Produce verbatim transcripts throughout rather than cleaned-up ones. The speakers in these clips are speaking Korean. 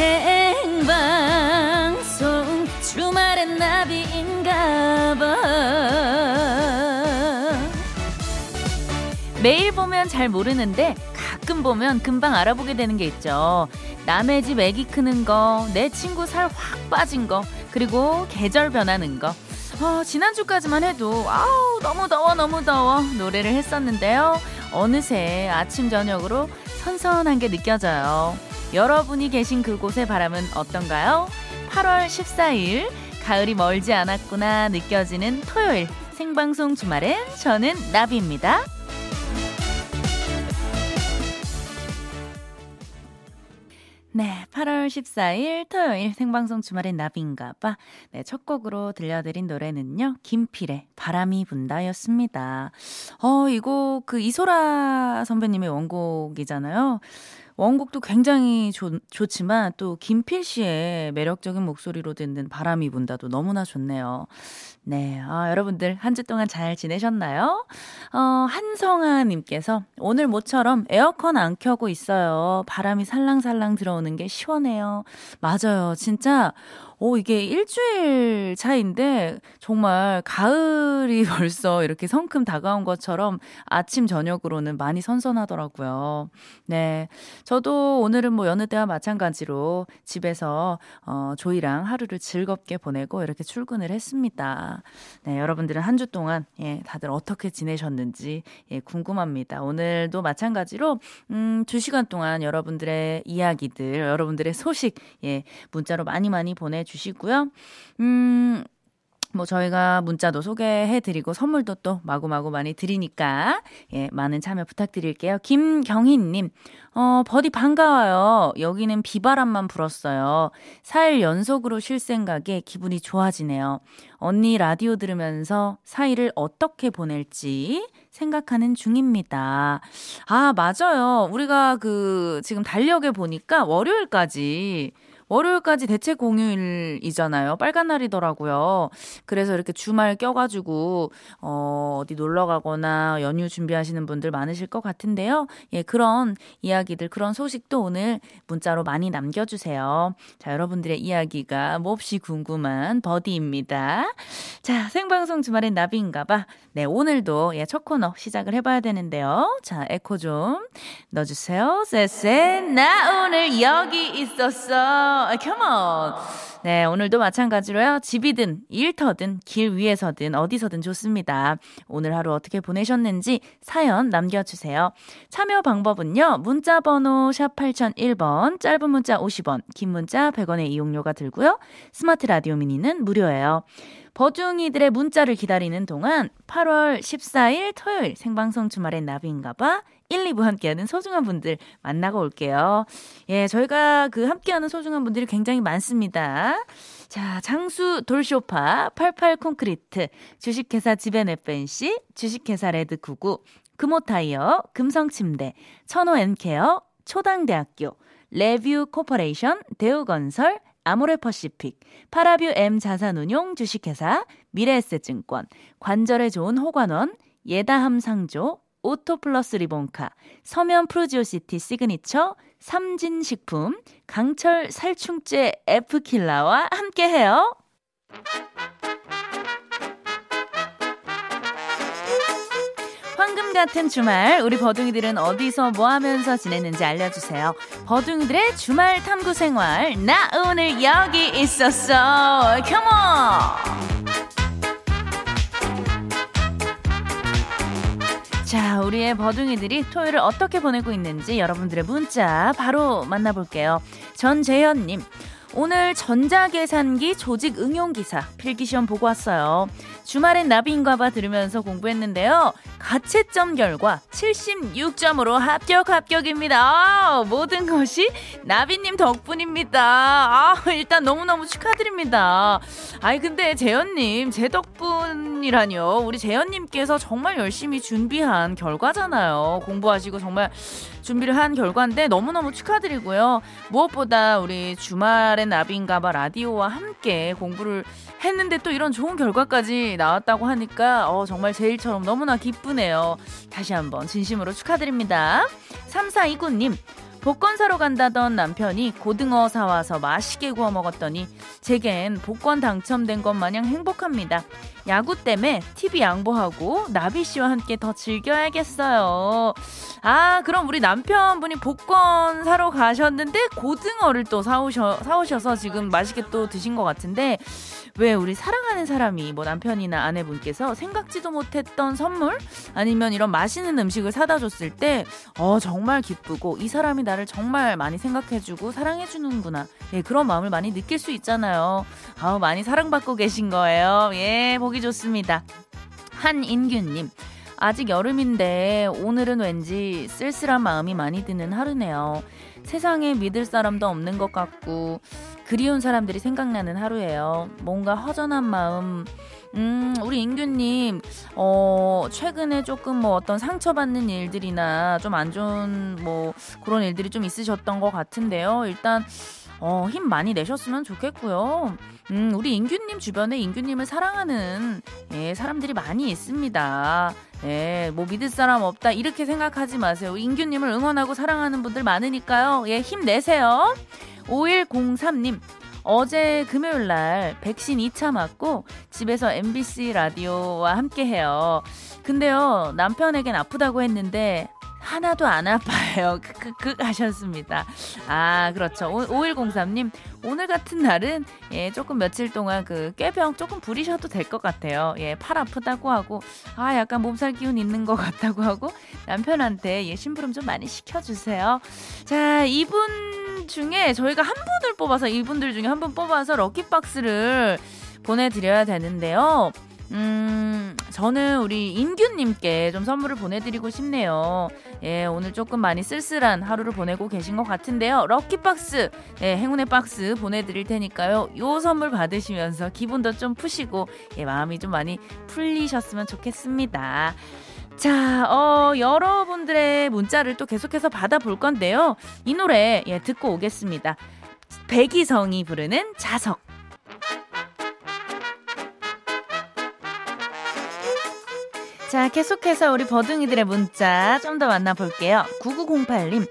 생방송 주말엔 나비인가봐. 매일 보면 잘 모르는데 가끔 보면 금방 알아보게 되는 게 있죠. 남의 집 애기 크는 거, 내 친구 살 확 빠진 거, 그리고 계절 변하는 거. 어, 지난주까지만 해도 아우 너무 더워 너무 더워 노래를 했었는데요. 어느새 아침 저녁으로 선선한 게 느껴져요. 여러분이 계신 그곳의 바람은 어떤가요? 팔월 십사일 가을이 멀지 않았구나 느껴지는 토요일 생방송 주말엔 저는 나비입니다. 네, 팔월 십사일 토요일 생방송 주말엔 나비인가봐. 네, 첫 곡으로 들려드린 노래는요, 김필의 바람이 분다였습니다. 어, 이 곡 그 이소라 선배님의 원곡이잖아요. 원곡도 굉장히 조, 좋지만 또 김필 씨의 매력적인 목소리로 듣는 바람이 분다도 너무나 좋네요. 네, 아, 여러분들 한 주 동안 잘 지내셨나요? 어, 한성아님께서 오늘 모처럼 에어컨 안 켜고 있어요. 바람이 살랑살랑 들어오는 게 시원해요. 맞아요. 진짜 오, 이게 일주일 차인데 정말 가을이 벌써 이렇게 성큼 다가온 것처럼 아침 저녁으로는 많이 선선하더라고요. 네, 저도 오늘은 뭐 여느 때와 마찬가지로 집에서 어, 조이랑 하루를 즐겁게 보내고 이렇게 출근을 했습니다. 네, 여러분들은 한 주 동안 예, 다들 어떻게 지내셨는지 예, 궁금합니다. 오늘도 마찬가지로 음, 두 시간 동안 여러분들의 이야기들, 여러분들의 소식 예, 문자로 많이 많이 보내주세요. 주시고요. 음, 뭐 저희가 문자도 소개해드리고 선물도 또 마구마구 많이 드리니까 예, 많은 참여 부탁드릴게요. 김경희님, 어, 버디 반가워요. 여기는 비바람만 불었어요. 사일 연속으로 쉴 생각에 기분이 좋아지네요. 언니 라디오 들으면서 사일을 어떻게 보낼지 생각하는 중입니다. 아, 맞아요. 우리가 그 지금 달력에 보니까 월요일까지 월요일까지 대체 공휴일이잖아요. 빨간 날이더라고요. 그래서 이렇게 주말 껴가지고 어, 어디 놀러 가거나 연휴 준비하시는 분들 많으실 것 같은데요. 예, 그런 이야기들, 그런 소식도 오늘 문자로 많이 남겨주세요. 자, 여러분들의 이야기가 몹시 궁금한 버디입니다. 자, 생방송 주말엔 나비인가봐. 네, 오늘도 예, 첫 코너 시작을 해봐야 되는데요. 자, 에코 좀 넣어주세요. 쎄쎄, 나 오늘 여기 있었어. Come on. 네, 오늘도 마찬가지로요. 집이든 일터든 길 위에서든 어디서든 좋습니다. 오늘 하루 어떻게 보내셨는지 사연 남겨주세요. 참여 방법은요. 문자 번호 샵 팔공공일 번, 짧은 문자 오십 원, 긴 문자 백 원의 이용료가 들고요. 스마트 라디오 미니는 무료예요. 버둥이들의 문자를 기다리는 동안 팔월 십사일 토요일 생방송 주말엔 나비인가봐 일, 이부 함께하는 소중한 분들 만나고 올게요. 예, 저희가 그 함께하는 소중한 분들이 굉장히 많습니다. 자, 장수 돌쇼파, 팔팔콘크리트, 주식회사 지벤에프엔씨, 주식회사 레드구구, 금호타이어, 금성침대, 천호앤케어, 초당대학교, 레뷰코퍼레이션, 대우건설, 아모레퍼시픽, 파라뷰M 자산운용 주식회사, 미래에셋증권, 관절에 좋은 호관원, 예다함 상조, 오토플러스 리본카, 서면 프루지오시티 시그니처, 삼진식품, 강철 살충제 에프킬라와 함께해요. 황금 같은 주말, 우리 버둥이들은 어디서 뭐하면서 지내는지 알려주세요. 버둥이들의 주말 탐구생활, 나 오늘 여기 있었어. Come on! 자, 우리의 버둥이들이 토요일을 어떻게 보내고 있는지 여러분들의 문자 바로 만나볼게요. 전재현님, 오늘 전자계산기 조직 응용기사 필기시험 보고 왔어요. 주말엔 나비인가봐 들으면서 공부했는데요. 가채점 결과 칠십육 점으로 합격 합격입니다. 아, 모든 것이 나비님 덕분입니다. 아, 일단 너무너무 축하드립니다. 아니 근데 재현님, 제 덕분이라뇨. 우리 재현님께서 정말 열심히 준비한 결과잖아요. 공부하시고 정말 준비를 한 결과인데 너무너무 축하드리고요. 무엇보다 우리 주말엔 나비인가봐 라디오와 함께 공부를 했는데 또 이런 좋은 결과까지 나왔다고 하니까 어, 정말 제 일처럼 너무나 기쁘네요. 다시 한번 진심으로 축하드립니다. 삼사이구님, 복권 사러 간다던 남편이 고등어 사와서 맛있게 구워 먹었더니 제겐 복권 당첨된 것 마냥 행복합니다. 야구 때문에 티비 양보하고 나비씨와 함께 더 즐겨야겠어요. 아, 그럼 우리 남편분이 복권 사러 가셨는데 고등어를 또 사오셔, 사오셔서 지금 맛있게 또 드신 것 같은데, 왜 우리 사랑하는 사람이 뭐 남편이나 아내분께서 생각지도 못했던 선물 아니면 이런 맛있는 음식을 사다 줬을 때 어, 정말 기쁘고 이 사람이 나를 정말 많이 생각해주고 사랑해주는구나, 예, 그런 마음을 많이 느낄 수 있잖아요. 아우, 많이 사랑받고 계신 거예요. 예, 보기 좋습니다. 한인규님, 아직 여름인데 오늘은 왠지 쓸쓸한 마음이 많이 드는 하루네요. 세상에 믿을 사람도 없는 것 같고 그리운 사람들이 생각나는 하루예요. 뭔가 허전한 마음. 음, 우리 인규님, 어, 최근에 조금 뭐 어떤 상처받는 일들이나 좀 안 좋은 뭐 그런 일들이 좀 있으셨던 것 같은데요. 일단 어, 힘 많이 내셨으면 좋겠고요. 음, 우리 인규님 주변에 인규님을 사랑하는, 예, 사람들이 많이 있습니다. 예, 뭐 믿을 사람 없다 이렇게 생각하지 마세요. 인규님을 응원하고 사랑하는 분들 많으니까요. 예, 힘내세요. 오일공삼님, 어제 금요일날 백신 이 차 맞고 집에서 엠비씨 라디오와 함께해요. 근데요, 남편에겐 아프다고 했는데 하나도 안 아파요. 크크크 하셨습니다. 아, 그렇죠. 오, 오일공삼님, 오늘 같은 날은, 예, 조금 며칠 동안 그 꾀병 조금 부리셔도 될 것 같아요. 예, 팔 아프다고 하고, 아, 약간 몸살 기운 있는 것 같다고 하고, 남편한테, 예, 심부름 좀 많이 시켜주세요. 자, 이분 중에 저희가 한 분을 뽑아서, 이분들 중에 한 분 뽑아서 럭키박스를 보내드려야 되는데요. 음, 저는 우리 인규님께 좀 선물을 보내드리고 싶네요. 예, 오늘 조금 많이 쓸쓸한 하루를 보내고 계신 것 같은데요. 럭키박스, 예, 행운의 박스 보내드릴 테니까요. 요 선물 받으시면서 기분도 좀 푸시고, 예, 마음이 좀 많이 풀리셨으면 좋겠습니다. 자, 어, 여러분들의 문자를 또 계속해서 받아볼 건데요. 이 노래, 예, 듣고 오겠습니다. 백이성이 부르는 자석. 자, 계속해서 우리 버둥이들의 문자 좀 더 만나볼게요. 구구공팔님,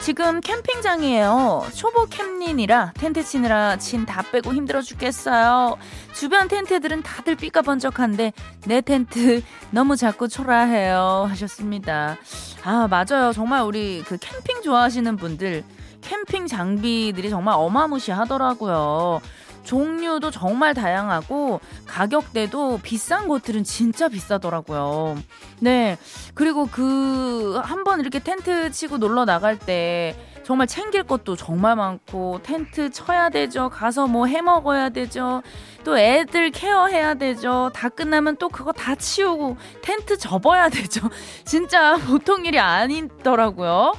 지금 캠핑장이에요. 초보 캠린이라 텐트 치느라 진 다 빼고 힘들어 죽겠어요. 주변 텐트들은 다들 삐까번쩍한데 내 텐트 너무 작고 초라해요. 하셨습니다. 아, 맞아요. 정말 우리 그 캠핑 좋아하시는 분들, 캠핑 장비들이 정말 어마무시하더라고요. 종류도 정말 다양하고 가격대도 비싼 것들은 진짜 비싸더라고요. 네, 그리고 그 한번 이렇게 텐트 치고 놀러 나갈 때 정말 챙길 것도 정말 많고, 텐트 쳐야 되죠. 가서 뭐 해먹어야 되죠. 또 애들 케어해야 되죠. 다 끝나면 또 그거 다 치우고 텐트 접어야 되죠. 진짜 보통 일이 아니더라고요.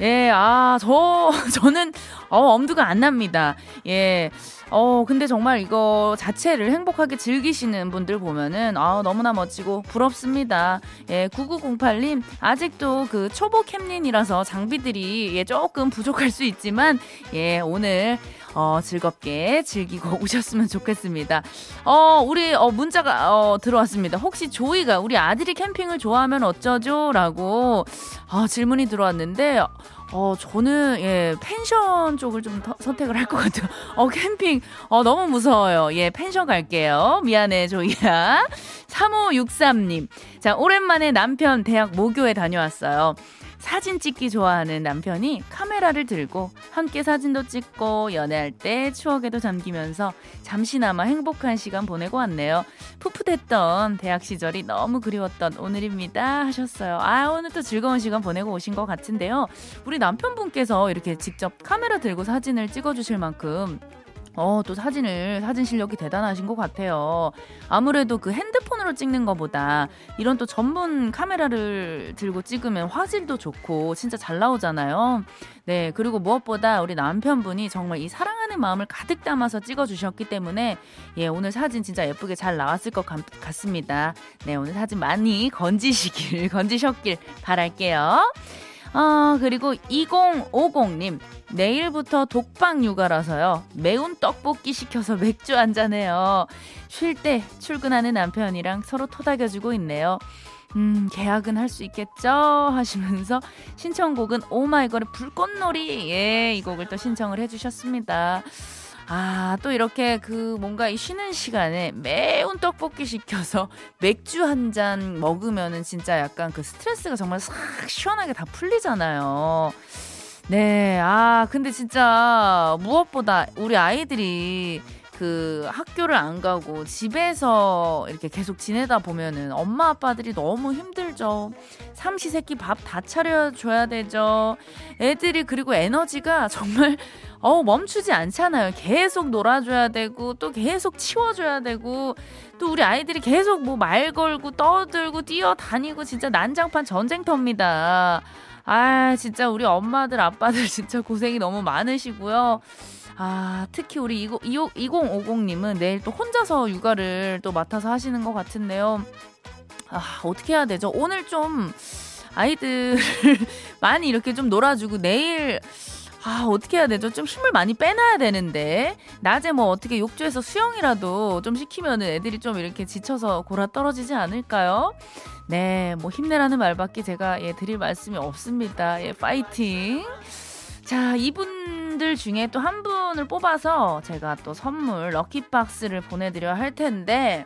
예, 아, 저, 저는, 어, 엄두가 안 납니다. 예. 어, 근데 정말 이거 자체를 행복하게 즐기시는 분들 보면은, 아, 너무나 멋지고 부럽습니다. 예, 구구공팔님, 아직도 그 초보 캠린이라서 장비들이, 예, 조금 부족할 수 있지만, 예, 오늘, 어, 즐겁게 즐기고 오셨으면 좋겠습니다. 어, 우리, 어, 문자가, 어, 들어왔습니다. 혹시 조이가 우리 아들이 캠핑을 좋아하면 어쩌죠? 라고, 어, 질문이 들어왔는데, 어, 저는, 예, 펜션 쪽을 좀 더, 선택을 할 것 같아요. 어, 캠핑, 어, 너무 무서워요. 예, 펜션 갈게요. 미안해, 조이야. 삼오육삼님. 자, 오랜만에 남편 대학 모교에 다녀왔어요. 사진 찍기 좋아하는 남편이 카메라를 들고 함께 사진도 찍고 연애할 때 추억에도 잠기면서 잠시나마 행복한 시간 보내고 왔네요. 풋풋했던 대학 시절이 너무 그리웠던 오늘입니다. 하셨어요. 아, 오늘 또 즐거운 시간 보내고 오신 것 같은데요. 우리 남편분께서 이렇게 직접 카메라 들고 사진을 찍어주실 만큼 어, 또 사진을, 사진 실력이 대단하신 것 같아요. 아무래도 그 핸드폰으로 찍는 것보다 이런 또 전문 카메라를 들고 찍으면 화질도 좋고 진짜 잘 나오잖아요. 네, 그리고 무엇보다 우리 남편분이 정말 이 사랑하는 마음을 가득 담아서 찍어주셨기 때문에, 예, 오늘 사진 진짜 예쁘게 잘 나왔을 것 같, 같습니다. 네, 오늘 사진 많이 건지시길, 건지셨길 바랄게요. 아, 그리고 이공오공님 내일부터 독박 육아라서요. 매운 떡볶이 시켜서 맥주 한 잔해요. 쉴 때 출근하는 남편이랑 서로 토닥여주고 있네요. 음, 계약은 할 수 있겠죠? 하시면서 신청곡은 오마이걸의 불꽃놀이, 예, 이 곡을 또 신청을 해주셨습니다. 아, 또 이렇게 그 뭔가 이 쉬는 시간에 매운 떡볶이 시켜서 맥주 한 잔 먹으면은 진짜 약간 그 스트레스가 정말 싹 시원하게 다 풀리잖아요. 네, 아, 근데 진짜 무엇보다 우리 아이들이 그 학교를 안 가고 집에서 이렇게 계속 지내다 보면은 엄마 아빠들이 너무 힘들죠. 삼시세끼 밥 다 차려줘야 되죠. 애들이 그리고 에너지가 정말 어우 멈추지 않잖아요. 계속 놀아줘야 되고 또 계속 치워줘야 되고 또 우리 아이들이 계속 뭐 말 걸고 떠들고 뛰어다니고 진짜 난장판 전쟁터입니다. 아, 진짜 우리 엄마들 아빠들 진짜 고생이 너무 많으시고요. 아, 특히 우리 이공오공님은 내일 또 혼자서 육아를 또 맡아서 하시는 것 같은데요. 아, 어떻게 해야 되죠? 오늘 좀 아이들을 많이 이렇게 좀 놀아주고 내일, 아, 어떻게 해야 되죠? 좀 힘을 많이 빼놔야 되는데 낮에 뭐 어떻게 욕조에서 수영이라도 좀 시키면은 애들이 좀 이렇게 지쳐서 골아떨어지지 않을까요? 네, 뭐 힘내라는 말밖에 제가 예, 드릴 말씀이 없습니다. 예, 파이팅! 자, 이분들 중에 또 한 분을 뽑아서 제가 또 선물 럭키박스를 보내드려야 할 텐데,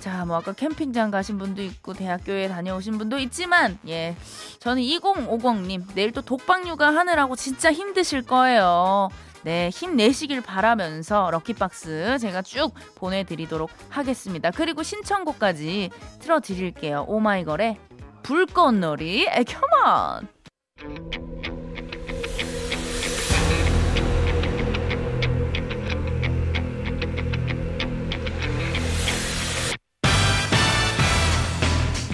자, 뭐 아까 캠핑장 가신 분도 있고 대학교에 다녀오신 분도 있지만, 예, 저는 이공오공님 내일 또 독박 육아 하느라고 진짜 힘드실 거예요. 네, 힘내시길 바라면서 럭키박스 제가 쭉 보내드리도록 하겠습니다. 그리고 신청곡까지 틀어드릴게요. 오마이걸의 불꽃놀이, 컴온!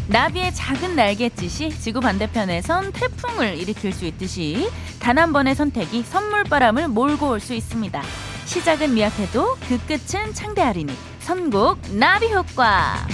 나비의 작은 날갯짓이 지구 반대편에선 태풍을 일으킬 수 있듯이 단 한 번의 선택이 선물바람을 몰고 올 수 있습니다. 시작은 미약해도 그 끝은 창대하리니 선곡 나비효과.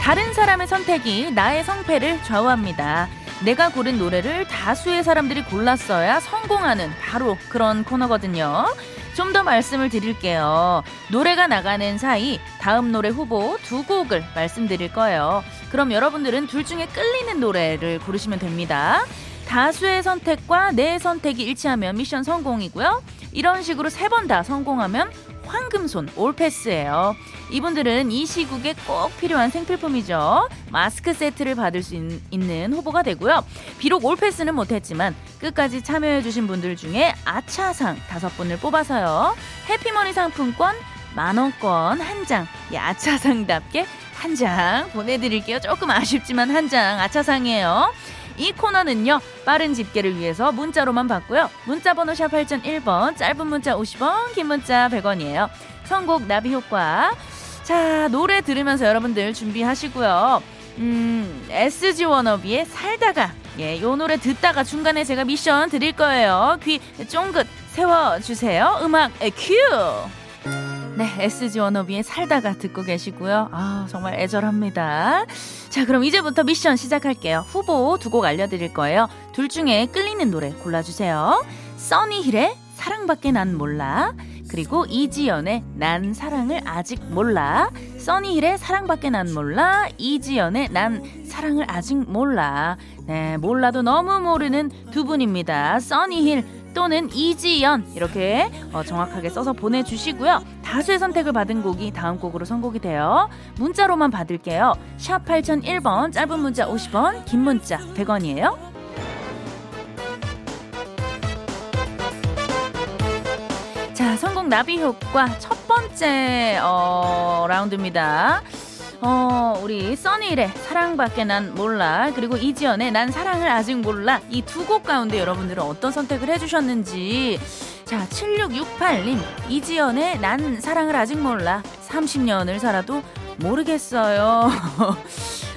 다른 사람의 선택이 나의 성패를 좌우합니다. 내가 고른 노래를 다수의 사람들이 골랐어야 성공하는 바로 그런 코너거든요. 좀 더 말씀을 드릴게요. 노래가 나가는 사이 다음 노래 후보 두 곡을 말씀드릴 거예요. 그럼 여러분들은 둘 중에 끌리는 노래를 고르시면 됩니다. 다수의 선택과 내 선택이 일치하면 미션 성공이고요. 이런 식으로 세 번 다 성공하면 황금손 올패스예요. 이분들은 이 시국에 꼭 필요한 생필품이죠. 마스크 세트를 받을 수 있는 후보가 되고요. 비록 올패스는 못했지만 끝까지 참여해주신 분들 중에 아차상 다섯 분을 뽑아서요. 해피머니 상품권 만원권 한 장, 예, 아차상답게 한 장 보내드릴게요. 조금 아쉽지만 한 장 아차상이에요. 이 코너는요, 빠른 집계를 위해서 문자로만 받고요. 문자번호 샵 팔공공일 번, 짧은 문자 오십 원, 긴 문자 백 원이에요. 선곡 나비효과. 자, 노래 들으면서 여러분들 준비하시고요. 음, 에스지 워너비의 살다가, 예, 요 노래 듣다가 중간에 제가 미션 드릴 거예요. 귀 쫑긋 세워주세요. 음악 큐! 네, 에스지 워너비의 살다가 듣고 계시고요. 아, 정말 애절합니다. 자, 그럼 이제부터 미션 시작할게요. 후보 두 곡 알려드릴 거예요. 둘 중에 끌리는 노래 골라주세요. 써니힐의 사랑밖에 난 몰라, 그리고 이지연의 난 사랑을 아직 몰라. 써니힐의 사랑밖에 난 몰라, 이지연의 난 사랑을 아직 몰라. 네, 몰라도 너무 모르는 두 분입니다. 써니힐 또는 이지연, 이렇게 어, 정확하게 써서 보내주시고요. 다수의 선택을 받은 곡이 다음 곡으로 선곡이 돼요. 문자로만 받을게요. 샵 팔공공일 번, 짧은 문자 오십 원, 긴 문자 백 원이에요. 자, 성공 나비효과 첫 번째 어, 라운드입니다. 어, 우리 써니힐의 사랑밖에 난 몰라, 그리고 이지연의 난 사랑을 아직 몰라, 이 두 곡 가운데 여러분들은 어떤 선택을 해주셨는지. 자, 칠육육팔님 이지연의 난 사랑을 아직 몰라, 삼십 년을 살아도 모르겠어요.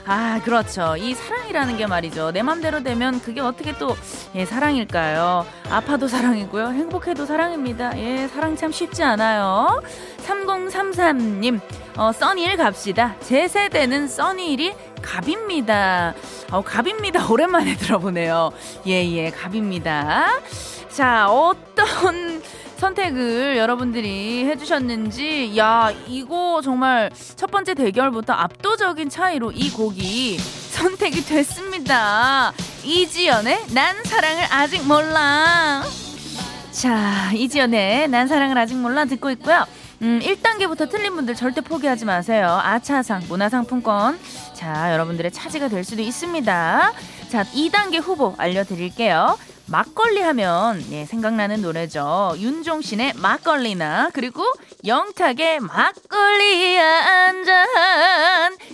아, 그렇죠. 이 사랑이라는 게 말이죠. 내 맘대로 되면 그게 어떻게 또 예, 사랑일까요? 아파도 사랑이고요. 행복해도 사랑입니다. 예, 사랑 참 쉽지 않아요. 삼공삼삼 님, 어, 써니일 갑시다. 제 세대는 써니일이 갑입니다. 어, 갑입니다. 오랜만에 들어보네요. 예, 예, 갑입니다. 자, 어떤 선택을 여러분들이 해주셨는지, 야, 이거 정말 첫 번째 대결부터 압도적인 차이로 이 곡이 선택이 됐습니다. 이지연의 난 사랑을 아직 몰라. 자, 이지연의 난 사랑을 아직 몰라 듣고 있고요. 음, 일 단계부터 틀린 분들 절대 포기하지 마세요. 아차상, 문화상품권. 자, 여러분들의 차지가 될 수도 있습니다. 자, 이 단계 후보 알려드릴게요. 막걸리 하면 예, 생각나는 노래죠. 윤종신의 막걸리나, 그리고 영탁의 막걸리 한 잔.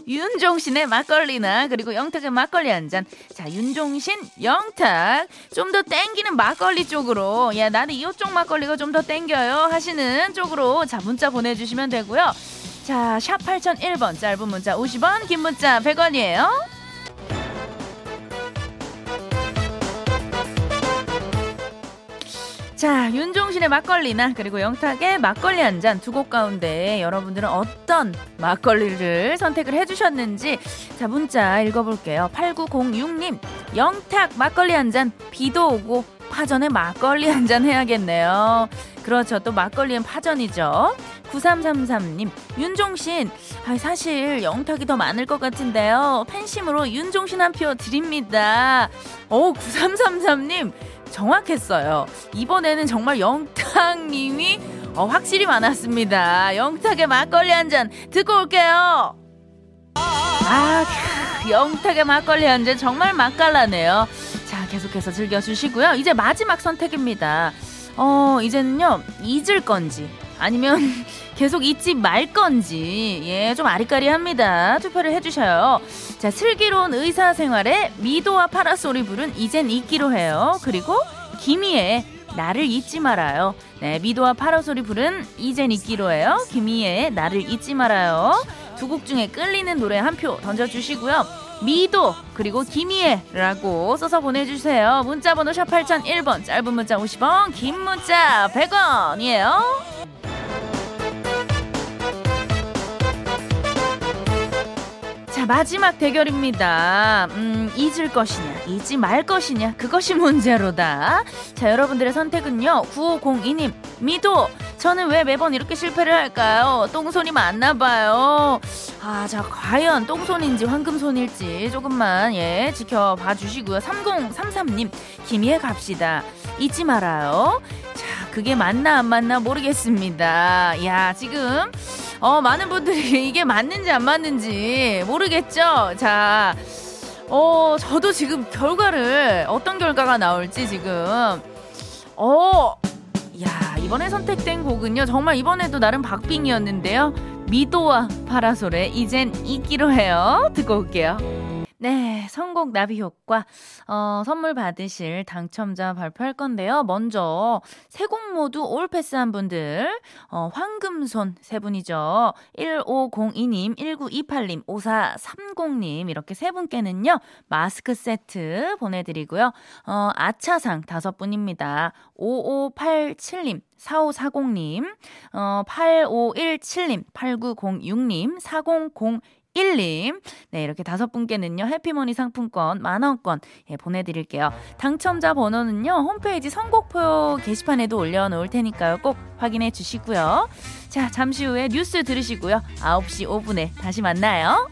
윤종신의 막걸리나, 그리고 영탁의 막걸리 한 잔. 자, 윤종신, 영탁. 좀 더 땡기는 막걸리 쪽으로, 야, 나는 이쪽 막걸리가 좀 더 땡겨요 하시는 쪽으로 자, 문자 보내주시면 되고요. 자, 샵 팔공공일 번, 짧은 문자 오십 원, 긴 문자 백 원이에요. 자, 윤종신의 막걸리나, 그리고 영탁의 막걸리 한 잔, 두 곡 가운데 여러분들은 어떤 막걸리를 선택을 해주셨는지 자, 문자 읽어볼게요. 팔구공육 님, 영탁 막걸리 한 잔, 비도 오고 파전에 막걸리 한 잔 해야겠네요. 그렇죠, 또 막걸리엔 파전이죠. 구삼삼삼 님, 윤종신, 아, 사실 영탁이 더 많을 것 같은데요. 팬심으로 윤종신 한 표 드립니다. 오, 구삼삼삼 님 정확했어요. 이번에는 정말 영탁님이 어, 확실히 많았습니다. 영탁의 막걸리 한 잔 듣고 올게요. 아, 영탁의 막걸리 한 잔 정말 맛깔나네요. 자, 계속해서 즐겨주시고요. 이제 마지막 선택입니다. 어, 이제는요, 잊을 건지 아니면 계속 잊지 말 건지, 예, 좀 아리까리합니다. 투표를 해주셔요. 자, 슬기로운 의사생활에 미도와 파라솔이 부른 이젠 잊기로 해요. 그리고 김희애의 나를 잊지 말아요. 네, 미도와 파라솔이 부른 이젠 잊기로 해요. 김희애의 나를 잊지 말아요. 두 곡 중에 끌리는 노래 한 표 던져주시고요. 미도 그리고 김희애라고 써서 보내주세요. 문자번호 샵 팔공공일 번, 짧은 문자 오십 원, 긴 문자 백 원이에요. 자, 마지막 대결입니다. 음, 잊을 것이냐, 잊지 말 것이냐, 그것이 문제로다. 자, 여러분들의 선택은요. 구오공이 님, 미도, 저는 왜 매번 이렇게 실패를 할까요? 똥손이 맞나봐요. 아, 자, 과연 똥손인지 황금손일지 조금만 예, 지켜봐 주시고요. 삼공삼삼 님, 김희애 갑시다. 잊지 말아요. 자, 그게 맞나 안 맞나 모르겠습니다. 야, 지금 어, 많은 분들이 이게 맞는지 안 맞는지 모르겠죠? 자, 어, 저도 지금 결과를, 어떤 결과가 나올지 지금, 어, 야, 이번에 선택된 곡은요, 정말 이번에도 나름 박빙이었는데요. 미도와 파라솔의 이젠 잊기로 해요. 듣고 올게요. 네, 선곡 나비 효과. 어, 선물 받으실 당첨자 발표할 건데요. 먼저 세 곡 모두 올패스한 분들, 어, 황금손 세 분이죠. 일오공이 님, 일구이팔 님, 오사삼공 님 이렇게 세 분께는요, 마스크 세트 보내드리고요. 어, 아차상 다섯 분입니다. 오오팔칠 님, 사오사공 님, 어, 팔오일칠 님, 팔구공육 님, 사공공이 님 일 님, 네, 이렇게 다섯 분께는요, 해피머니 상품권 만 원권 예, 보내드릴게요. 당첨자 번호는요, 홈페이지 선곡표 게시판에도 올려놓을 테니까요, 꼭 확인해 주시고요. 자, 잠시 후에 뉴스 들으시고요. 아홉 시 오 분에 다시 만나요.